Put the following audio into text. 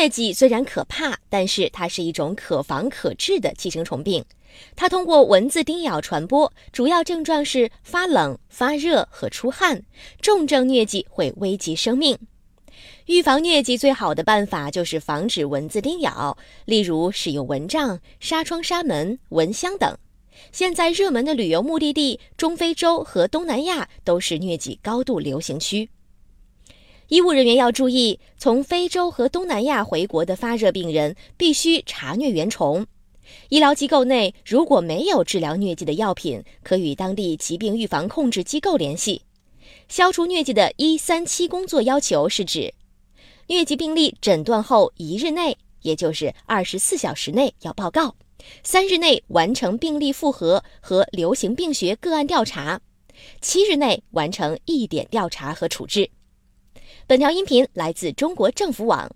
疟疾虽然可怕，但是它是一种可防可治的寄生虫病。它通过蚊子叮咬传播，主要症状是发冷、发热和出汗。重症疟疾会危及生命。预防疟疾最好的办法就是防止蚊子叮咬，例如使用蚊帐、纱窗、纱门、蚊香等。现在热门的旅游目的地中非洲和东南亚都是疟疾高度流行区。医务人员要注意，从非洲和东南亚回国的发热病人必须查疟原虫。医疗机构内如果没有治疗疟疾的药品，可与当地疾病预防控制机构联系。消除疟疾的137工作要求是指，疟疾病例诊断后1日内，也就是24小时内要报告，3日内完成病例复核和流行病学个案调查，7日内完成疫点调查和处置。本条音频来自中国政府网。